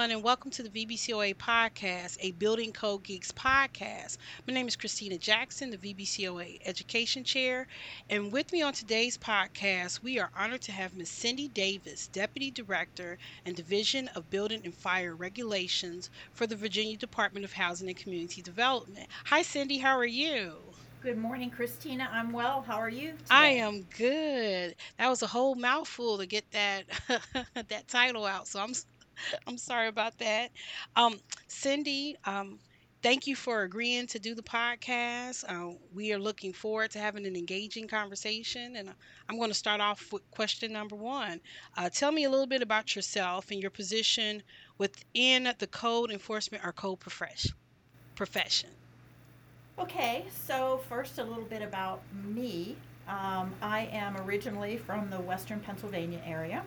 everyone, and welcome to the VBCOA podcast, a Building Code Geeks podcast. My name is Christina Jackson, the VBCOA Education Chair, and with me on today's podcast, we are honored to have Ms. Cindy Davis, Deputy Director and Division of Building and Fire Regulations for the Virginia Department of Housing and Community Development. Hi, Cindy. How are you? Good morning, Christina. I'm well. How are you today? I am good. That was a whole mouthful to get that that title out, so I'm sorry about that. Cindy, thank you for agreeing to do the podcast. We are looking forward to having an engaging conversation, and I'm going to start off with question number one. Tell me a little bit about yourself and your position within the code enforcement or code profession. Okay, so first a little bit about me. I am originally from the Western Pennsylvania area.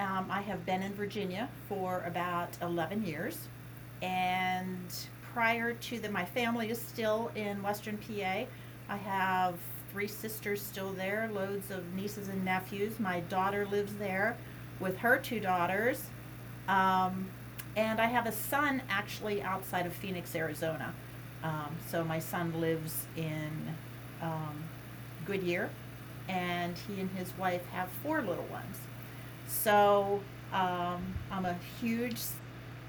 I have been in Virginia for about 11 years, and prior to that, my family is still in Western PA. I have three sisters still there, loads of nieces and nephews. My daughter lives there with her two daughters, and I have a son actually outside of Phoenix, Arizona. So my son lives in Goodyear, and he and his wife have four little ones. So I'm a huge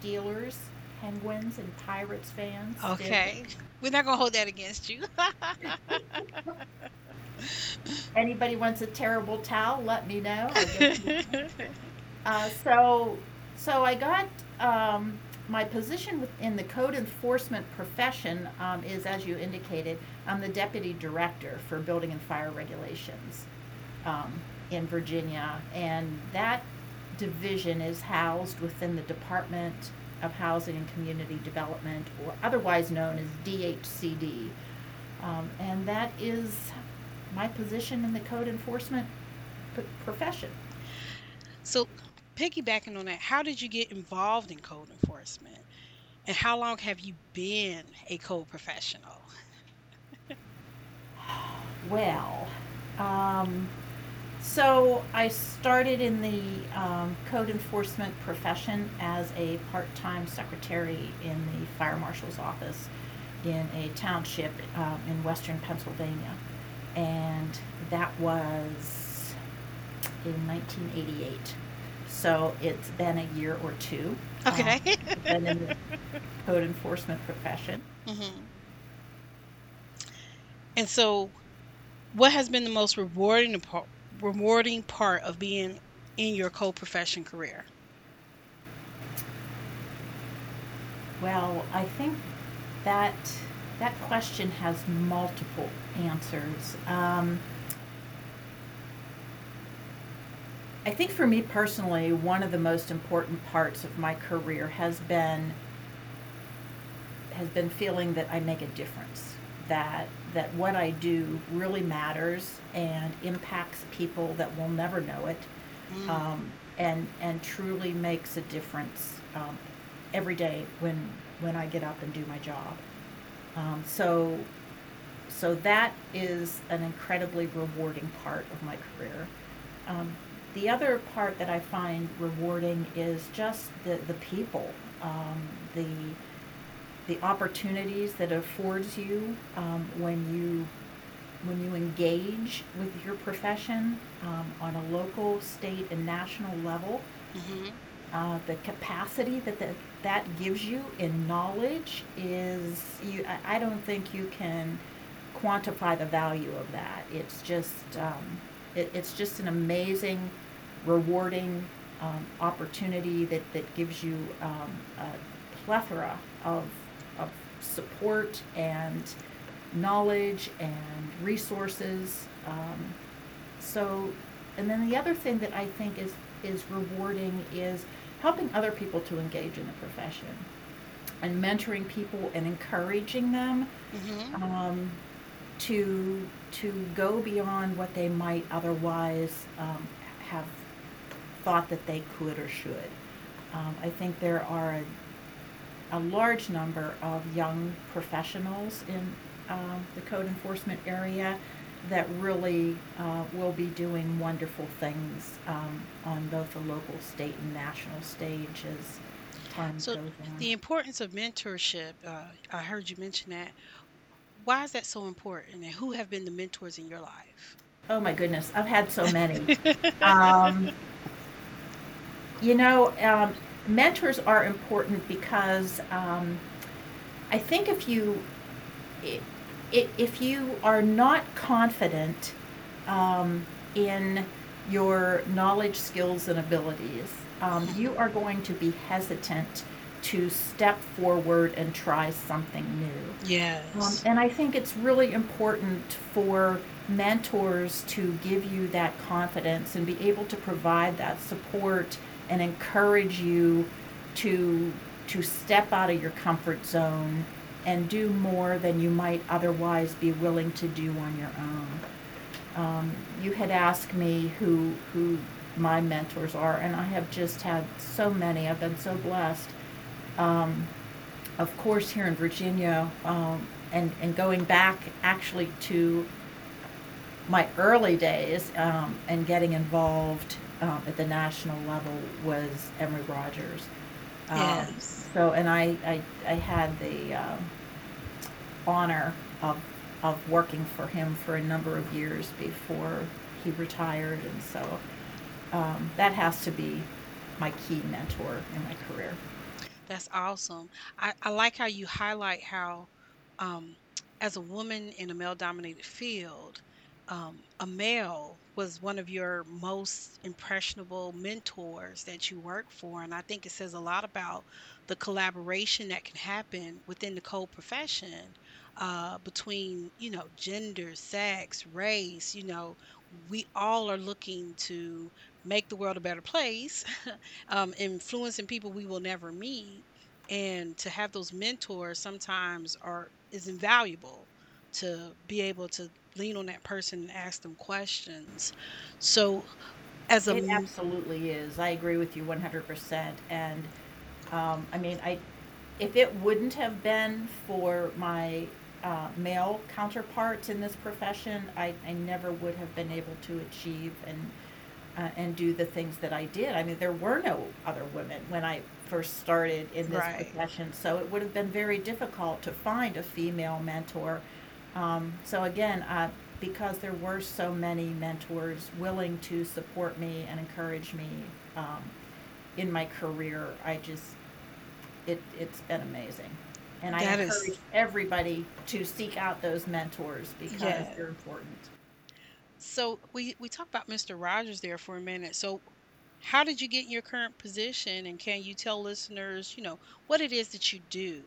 Steelers, Penguins, and Pirates fan. Okay. We're not going to hold that against you. Anybody wants a terrible towel, let me know. So I got... my position within the code enforcement profession is, as you indicated, I'm the Deputy Director for Building and Fire Regulations in Virginia, and that division is housed within the Department of Housing and Community Development, or otherwise known as DHCD, and that is my position in the code enforcement profession. So, piggybacking on that, how did you get involved in code enforcement, and how long have you been a code professional? Well, so I started in the code enforcement profession as a part-time secretary in the fire marshal's office in a township in Western Pennsylvania, and that was in 1988. So it's been a year or two. Okay. I've been in the code enforcement profession. Mm-hmm. And so, what has been the most rewarding part of being in your code profession career? Well, I think that question has multiple answers. I think for me personally, one of the most important parts of my career has been feeling that I make a difference, that what I do really matters and impacts people that will never know it, and truly makes a difference every day when I get up and do my job. So that is an incredibly rewarding part of my career. The other part that I find rewarding is just the people, the opportunities that affords you when you engage with your profession on a local, state, and national level. Mm-hmm. The capacity that gives you in knowledge is I don't think you can quantify the value of that. It's just it's just an amazing, rewarding opportunity that gives you a plethora of support and knowledge and resources. And then the other thing that I think is rewarding is helping other people to engage in the profession and mentoring people and encouraging them. Mm-hmm. To go beyond what they might otherwise have thought that they could or should. I think there are a large number of young professionals in the code enforcement area that really will be doing wonderful things on both the local, state, and national stage as So the importance of mentorship, I heard you mention that. Why is that so important, and who have been the mentors in your life? Oh my goodness, I've had so many. Mentors are important because I think if you are not confident in your knowledge, skills, and abilities, you are going to be hesitant to step forward and try something new. Yes. And I think it's really important for mentors to give you that confidence and be able to provide that support and encourage you to step out of your comfort zone and do more than you might otherwise be willing to do on your own. You had asked me who my mentors are, and I have just had so many. I've been so blessed. Of course, here in Virginia, and going back actually to my early days and getting involved at the national level was Emory Rogers. Yes. So, and I had the honor of working for him for a number of years before he retired, and so that has to be my key mentor in my career. That's awesome. I like how you highlight how, as a woman in a male-dominated field, a male was one of your most impressionable mentors that you work for. And I think it says a lot about the collaboration that can happen within the code profession between, gender, sex, race. We all are looking to make the world a better place, influencing people we will never meet, and to have those mentors sometimes is invaluable, to be able to lean on that person and ask them questions. So it absolutely is. I agree with you 100%. And if it wouldn't have been for my male counterparts in this profession, I never would have been able to achieve and do the things that I did. There were no other women when I first started in this profession, so it would have been very difficult to find a female mentor. So again, because there were so many mentors willing to support me and encourage me in my career, it's been amazing. And I encourage everybody to seek out those mentors because they're important. So we talked about Mr. Rogers there for a minute. So how did you get in your current position, and can you tell listeners, what it is that you do?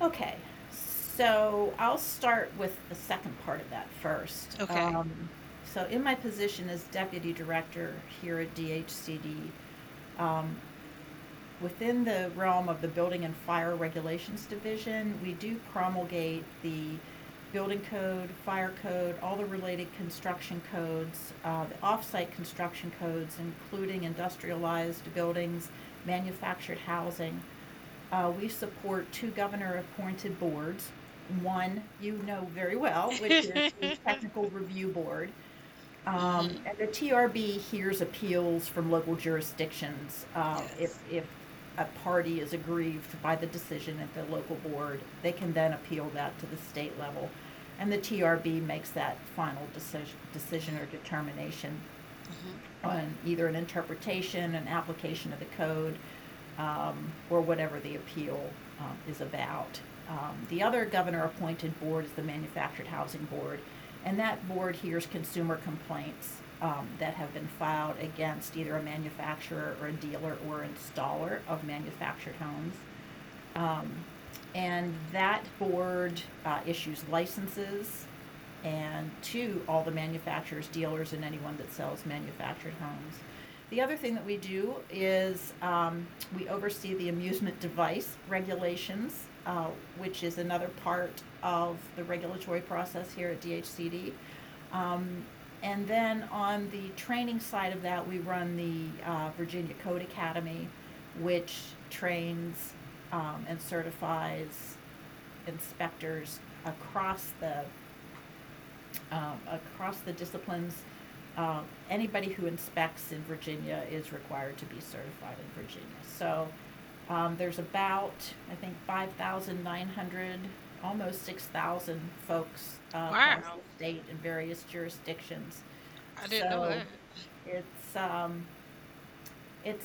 Okay. So I'll start with the second part of that first. Okay. So in my position as Deputy Director here at DHCD, within the realm of the Building and Fire Regulations Division, we do promulgate the Building Code, Fire Code, all the related construction codes, the off-site construction codes, including industrialized buildings, manufactured housing. We support two governor-appointed boards. One you know very well, which is the Technical Review Board. And the TRB hears appeals from local jurisdictions if a party is aggrieved by the decision at the local board. They can then appeal that to the state level, and the TRB makes that final decision or determination on either an interpretation, an application of the code, or whatever the appeal is about. The other governor-appointed board is the Manufactured Housing Board, and that board hears consumer complaints that have been filed against either a manufacturer or a dealer or installer of manufactured homes. And that board issues licenses to all the manufacturers, dealers, and anyone that sells manufactured homes. The other thing that we do is we oversee the amusement device regulations, which is another part of the regulatory process here at DHCD. And then on the training side of that, we run the Virginia Code Academy, which trains and certifies inspectors across the disciplines anybody who inspects in Virginia is required to be certified in Virginia. So there's about, I think, 5,900, almost 6,000 folks across the state in various jurisdictions. I didn't know that.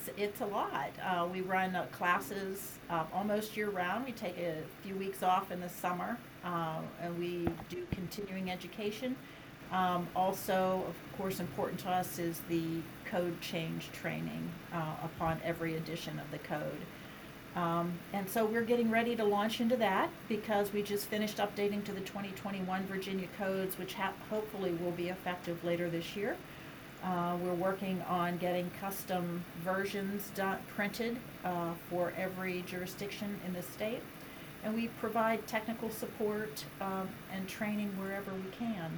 It's a lot. We run classes almost year-round. We take a few weeks off in the summer, and we do continuing education. Also, of course, important to us is the code change training upon every edition of the code. And so we're getting ready to launch into that because we just finished updating to the 2021 Virginia codes, which hopefully will be effective later this year. We're working on getting custom versions printed for every jurisdiction in the state. And we provide technical support and training wherever we can.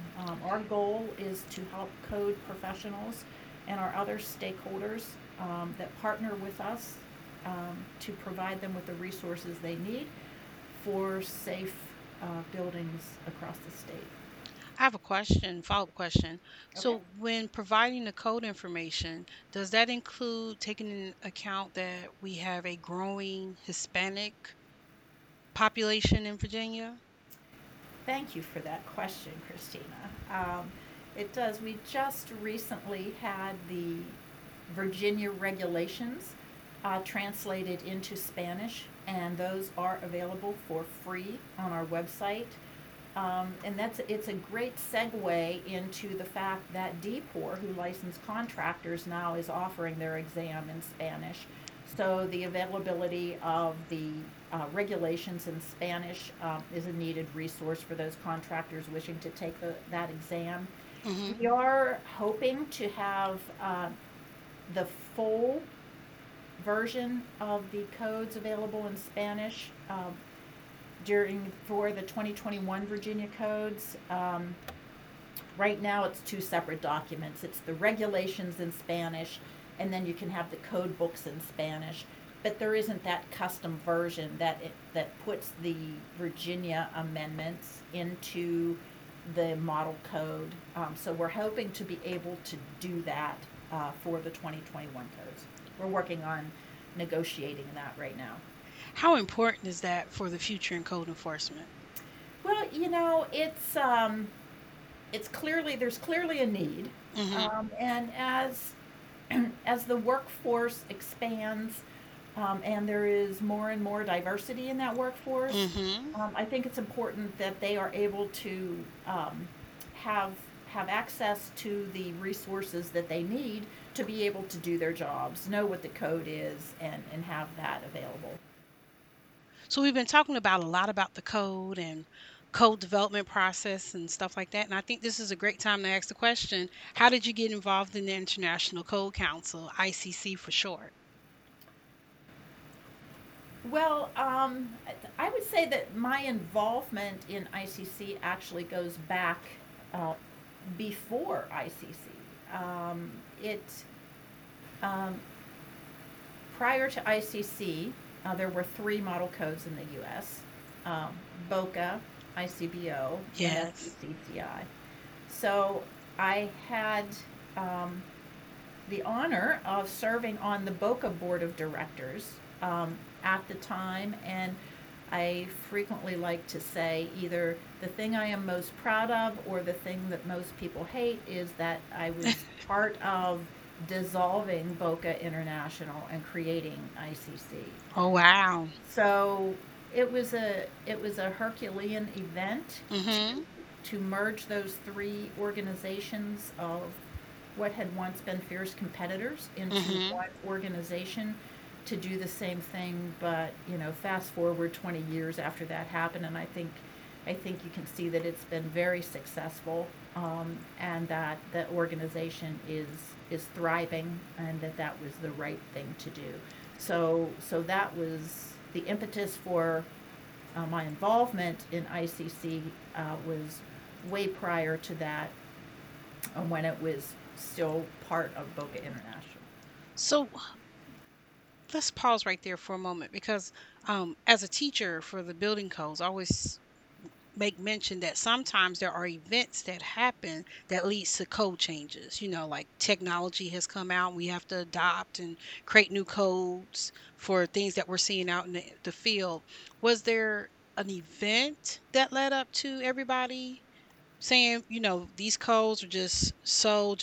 Our goal is to help code professionals and our other stakeholders that partner with us to provide them with the resources they need for safe buildings across the state. I have a question, follow-up question. Okay. So when providing the code information, does that include taking into account that we have a growing Hispanic population in Virginia? Thank you for that question, Christina. It does. We just recently had the Virginia regulations translated into Spanish, and those are available for free on our website. And it's a great segue into the fact that DPOR, who licensed contractors, now is offering their exam in Spanish. So the availability of the regulations in Spanish is a needed resource for those contractors wishing to take that exam. Mm-hmm. We are hoping to have the full version of the codes available in Spanish for the 2021 Virginia codes. Right now it's two separate documents. It's the regulations in Spanish, and then you can have the code books in Spanish. But there isn't that custom version that puts the Virginia amendments into the model code. So we're hoping to be able to do that for the 2021 codes. We're working on negotiating that right now. How important is that for the future in code enforcement? Well, there's clearly a need, mm-hmm. And as the workforce expands, and there is more and more diversity in that workforce, mm-hmm. I think it's important that they are able to have access to the resources that they need to be able to do their jobs, know what the code is, and have that available. So we've been talking a lot about the code and code development process and stuff like that. And I think this is a great time to ask the question, how did you get involved in the International Code Council, ICC for short? Well, I would say that my involvement in ICC actually goes back before ICC. Prior to ICC, there were three model codes in the U.S., BOCA, ICBO, yes. and CCI. So I had the honor of serving on the BOCA Board of Directors at the time, and I frequently like to say either the thing I am most proud of or the thing that most people hate is that I was part of dissolving BOCA International and creating ICC. Oh wow! So it was a Herculean event mm-hmm. to merge those three organizations of what had once been fierce competitors into mm-hmm. one organization to do the same thing. But fast forward 20 years after that happened, and I think you can see that it's been very successful, and that the organization is thriving, and that was the right thing to do. So that was the impetus for my involvement in ICC was way prior to that, when it was still part of BOCA International. So let's pause right there for a moment because as a teacher for the building codes, I always make mention that sometimes there are events that happen that leads to code changes. You know, like technology has come out, and we have to adopt and create new codes for things that we're seeing out in the field. Was there an event that led up to everybody saying, you know, these codes are just so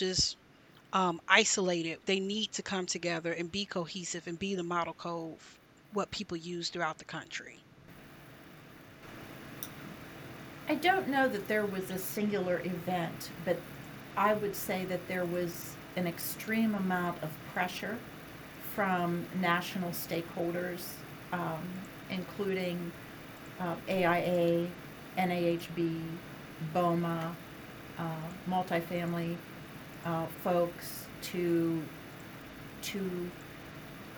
isolated, they need to come together and be cohesive and be the model code what people use throughout the country? I don't know that there was a singular event, but I would say that there was an extreme amount of pressure from national stakeholders, including AIA, NAHB, BOMA, multifamily folks, to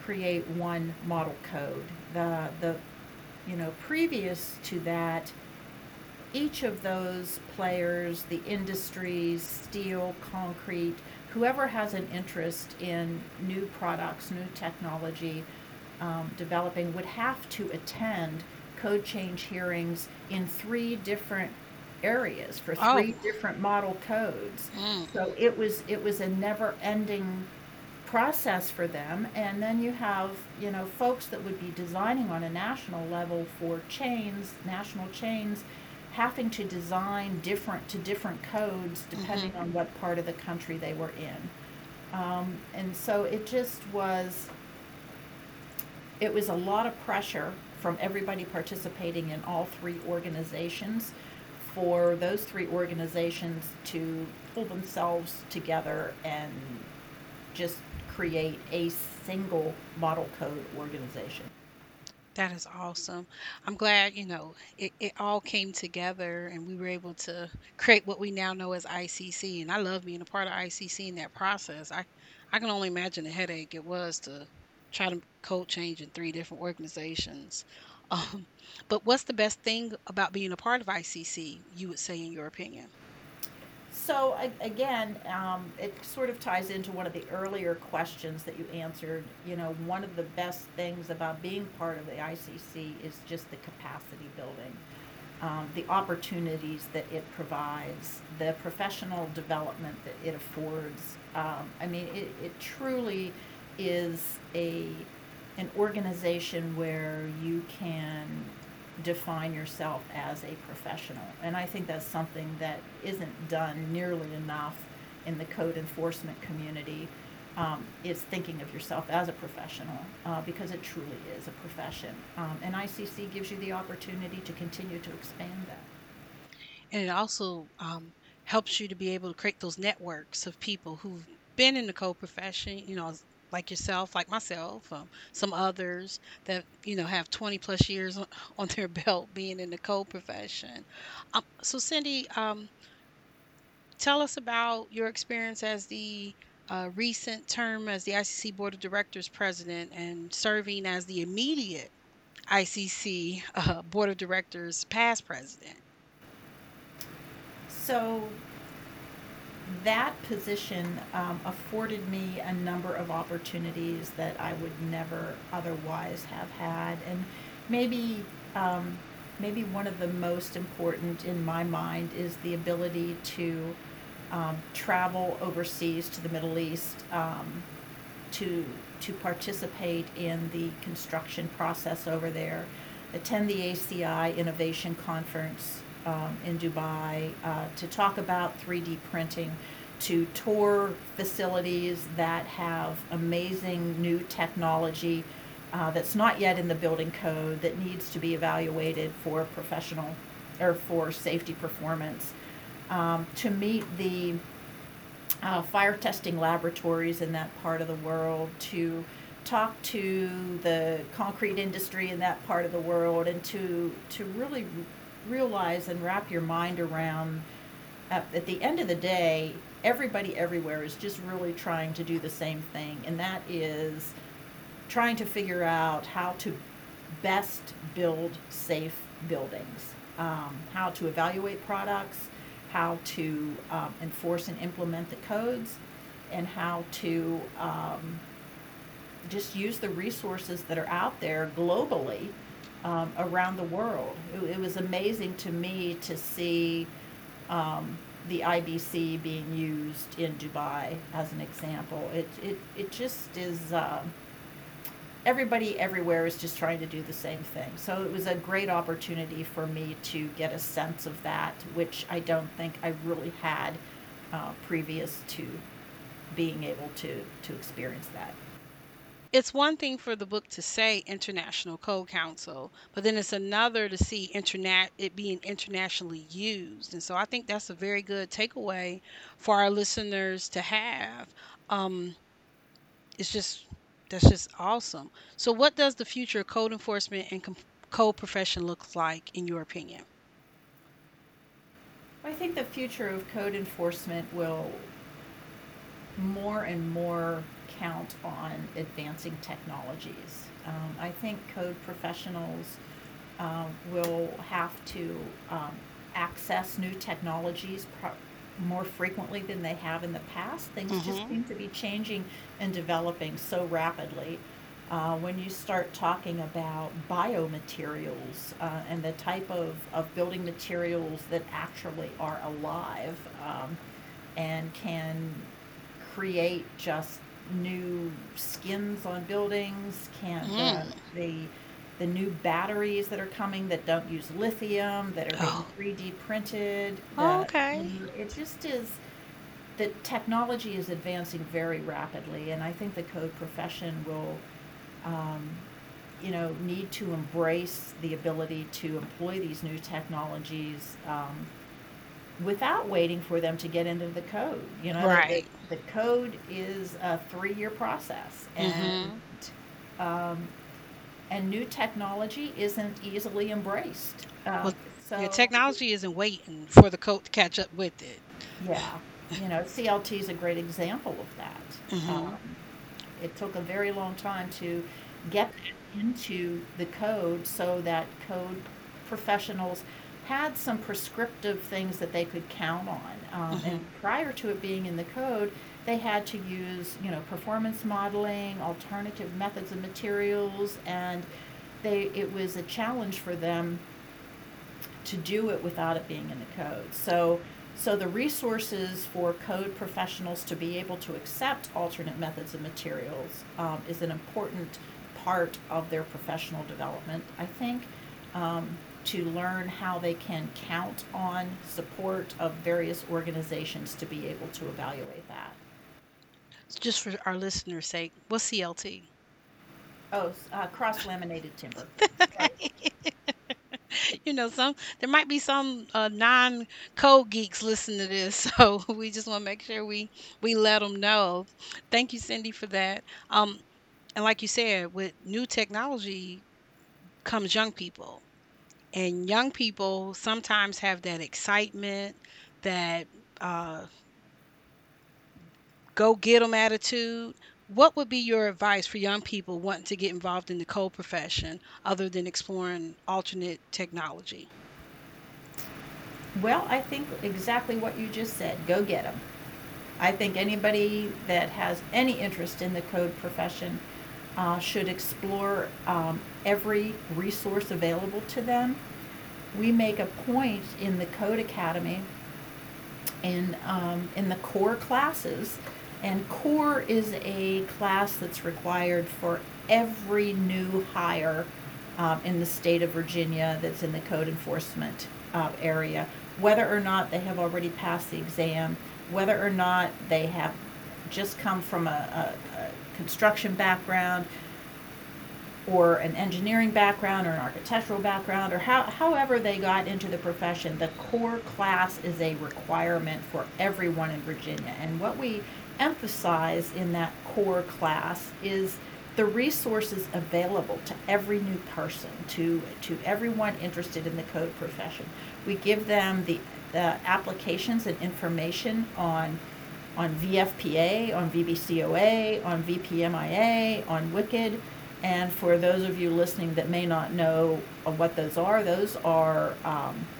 create one model code. The previous to that, each of those players, the industries, steel, concrete, whoever has an interest in new products, new technology developing, would have to attend code change hearings in three different areas for three different model codes. So it was a never-ending process for them. And then you have, you know, folks that would be designing on a national level for chains, national chains, having to design different codes depending on what part of the country they were in. And so it was a lot of pressure from everybody participating in all three organizations for those three organizations to pull themselves together and just create a single model code organization. That is awesome. I'm glad, you know, it all came together and we were able to create what we now know as ICC. And I love being a part of ICC in that process. I can only imagine the headache it was to try to code change in three different organizations. But what's the best thing about being a part of ICC, you would say, in your opinion? So, again, it sort of ties into one of the earlier questions that you answered. You know, one of the best things about being part of the ICC is just the capacity building, the opportunities that it provides, the professional development that it affords. I mean, it truly is an organization where you can define yourself as a professional. And I think that's something that isn't done nearly enough in the code enforcement community, is thinking of yourself as a professional, because it truly is a profession. And ICC gives you the opportunity to continue to expand that. And it also helps you to be able to create those networks of people who've been in the code profession, you know, like yourself, like myself, some others that, you know, have 20 plus years on their belt being in the code profession. So Cindy, tell us about your experience as the recent term as the ICC Board of Directors President and serving as the immediate ICC Board of Directors past president. So that position afforded me a number of opportunities that I would never otherwise have had, and maybe one of the most important in my mind is the ability to travel overseas to the Middle East to participate in the construction process over there, attend the ACI Innovation Conference in Dubai, to talk about 3D printing, to tour facilities that have amazing new technology that's not yet in the building code that needs to be evaluated for professional or for safety performance, to meet the fire testing laboratories in that part of the world, to talk to the concrete industry in that part of the world, and to really realize and wrap your mind around, at the end of the day, everybody everywhere is just really trying to do the same thing, and that is trying to figure out how to best build safe buildings, how to evaluate products, how to enforce and implement the codes, and how to just use the resources that are out there globally around the world. It was amazing to me to see the IBC being used in Dubai as an example. It just is, everybody everywhere is just trying to do the same thing. So it was a great opportunity for me to get a sense of that, which I don't think I really had previous to being able to experience that. It's one thing for the book to say International Code Council, but then it's another to see it being internationally used. And so I think that's a very good takeaway for our listeners to have. That's just awesome. So what does the future of code enforcement and code profession look like in your opinion? I think the future of code enforcement will more and more count on advancing technologies. I think code professionals will have to access new technologies more frequently than they have in the past. Things mm-hmm. just seem to be changing and developing so rapidly. When you start talking about biomaterials and the type of building materials that actually are alive and can create just new skins on buildings, the new batteries that are coming that don't use lithium, that are being 3D printed. It just is, the technology is advancing very rapidly, and I think the code profession will need to embrace the ability to employ these new technologies without waiting for them to get into the code. Right. The code is a 3-year process, and mm-hmm. And new technology isn't easily embraced. So technology isn't waiting for the code to catch up with it. Yeah, CLT is a great example of that. Mm-hmm. It took a very long time to get into the code so that code professionals had some prescriptive things that they could count on. Mm-hmm. And prior to it being in the code, they had to use, performance modeling, alternative methods of materials, and it was a challenge for them to do it without it being in the code. So the resources for code professionals to be able to accept alternate methods of materials is an important part of their professional development, I think. To learn how they can count on support of various organizations to be able to evaluate that. Just for our listeners' sake, what's CLT? Cross-laminated timber. There might be some non-code geeks listening to this, so we just want to make sure we let them know. Thank you, Cindy, for that. And like you said, with new technology comes young people. And young people sometimes have that excitement, that go-get-em attitude. What would be your advice for young people wanting to get involved in the code profession other than exploring alternate technology? Well, I think exactly what you just said, go get them. I think anybody that has any interest in the code profession should explore every resource available to them. We make a point in the Code Academy in the core classes, and core is a class that's required for every new hire in the state of Virginia that's in the code enforcement area, whether or not they have already passed the exam, whether or not they have just come from a construction background or an engineering background or an architectural background, or however they got into the profession. The core class is a requirement for everyone in Virginia. And what we emphasize in that core class is the resources available to every new person, to everyone interested in the code profession. We give them the applications and information on VFPA, on VBCOA, on VPMIA, on WICID. And for those of you listening that may not know what those are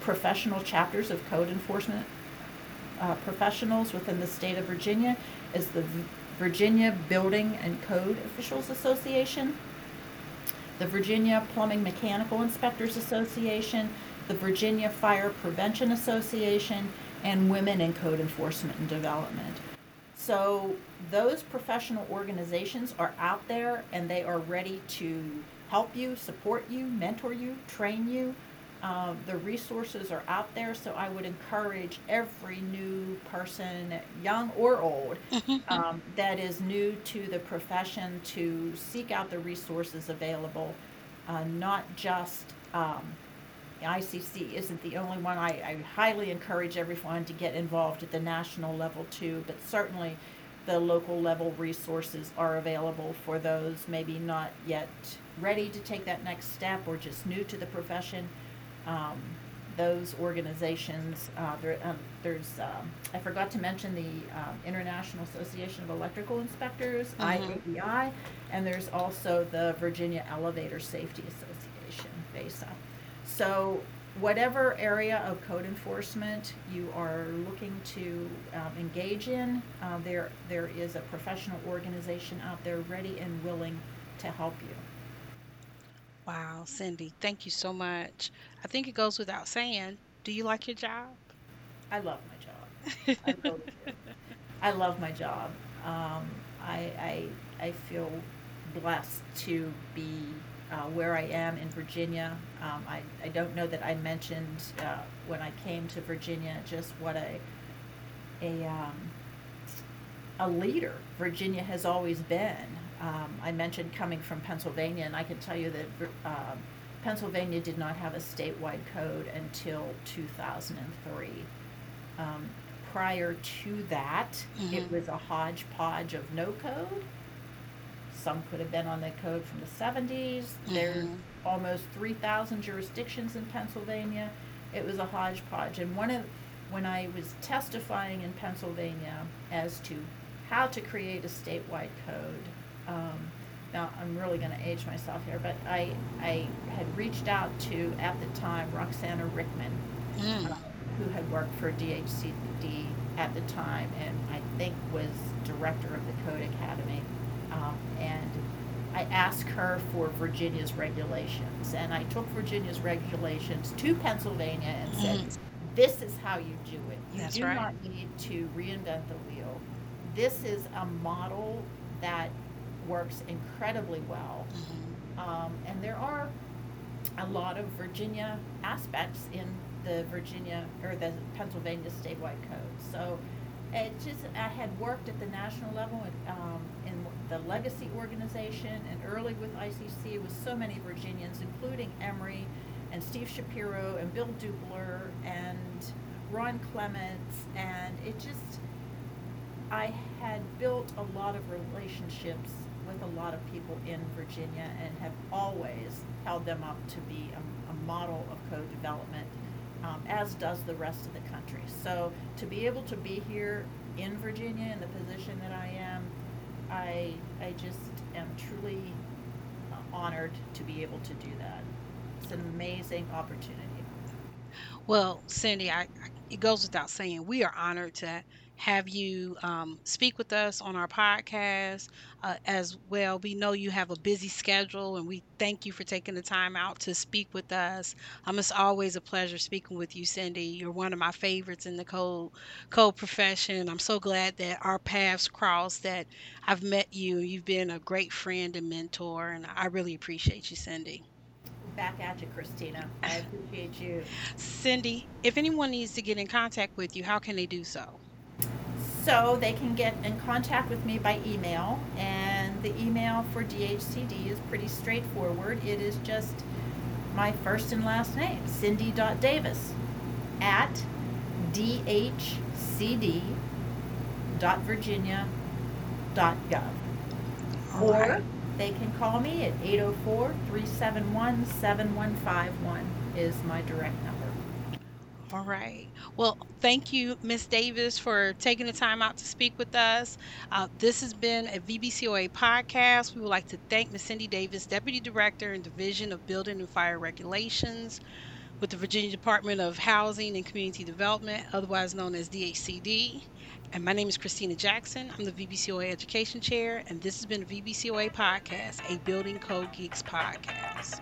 professional chapters of code enforcement professionals within the state of Virginia. It's the Virginia Building and Code Officials Association. the Virginia Plumbing Mechanical Inspectors Association, the Virginia Fire Prevention Association, and Women in Code Enforcement and Development. So those professional organizations are out there and they are ready to help you, support you, mentor you, train you. The resources are out there, so I would encourage every new person, young or old, that is new to the profession to seek out the resources available, not just ICC isn't the only one. I highly encourage everyone to get involved at the national level too, but certainly the local level resources are available for those maybe not yet ready to take that next step or just new to the profession. Those organizations, I forgot to mention the International Association of Electrical Inspectors, IAEI, and there's also the Virginia Elevator Safety Association, VESA. So whatever area of code enforcement you are looking to engage in, there is a professional organization out there ready and willing to help you. Wow, Cindy, thank you so much. I think it goes without saying, do you like your job? I love my job. I really do. I love my job. I feel blessed to be where I am in Virginia. I don't know that I mentioned when I came to Virginia just what a leader Virginia has always been. I mentioned coming from Pennsylvania, and I can tell you that Pennsylvania did not have a statewide code until 2003. Prior to that, it was a hodgepodge of no code. Some could have been on the code from the 70s. There's almost 3,000 jurisdictions in Pennsylvania. It was a hodgepodge. And when I was testifying in Pennsylvania as to how to create a statewide code, now I'm really going to age myself here, but I had reached out to, at the time, Roxana Rickman, who had worked for DHCD at the time and I think was director of the Code Academy. And I asked her for Virginia's regulations, and I took Virginia's regulations to Pennsylvania and said, this is how you do it. You That's do right. not need to reinvent the wheel. This is a model that works incredibly well. And there are a lot of Virginia aspects in the Virginia or the Pennsylvania statewide code. So it just, I had worked at the national level in the legacy organization and early with ICC with so many Virginians, including Emory and Steve Shapiro and Bill Dupler and Ron Clements, and it just, I had built a lot of relationships with a lot of people in Virginia and have always held them up to be a model of code development, as does the rest of the country. So to be able to be here in Virginia in the position that I am, I just am truly honored to be able to do that. It's an amazing opportunity. Well, Cindy, it goes without saying, we are honored to have you speak with us on our podcast as well. We know you have a busy schedule, and we thank you for taking the time out to speak with us. It's always a pleasure speaking with you, Cindy. You're one of my favorites in the code profession. I'm so glad that our paths crossed, that I've met you. You've been a great friend and mentor, and I really appreciate you, Cindy. Back at you, Christina. I appreciate you. Cindy, if anyone needs to get in contact with you, how can they do so? So they can get in contact with me by email, and the email for DHCD is pretty straightforward. It is just my first and last name, cindy.davis@dhcd.virginia.gov. Or they can call me at 804-371-7151 is my direct number. All right. Well, thank you, Ms. Davis, for taking the time out to speak with us. This has been a VBCOA podcast. We would like to thank Ms. Cindy Davis, Deputy Director in Division of Building and Fire Regulations. with the Virginia Department of Housing and Community Development, otherwise known as DHCD. And my name is Christina Jackson. I'm the VBCOA Education Chair, and this has been the VBCOA Podcast, a Building Code Geeks podcast.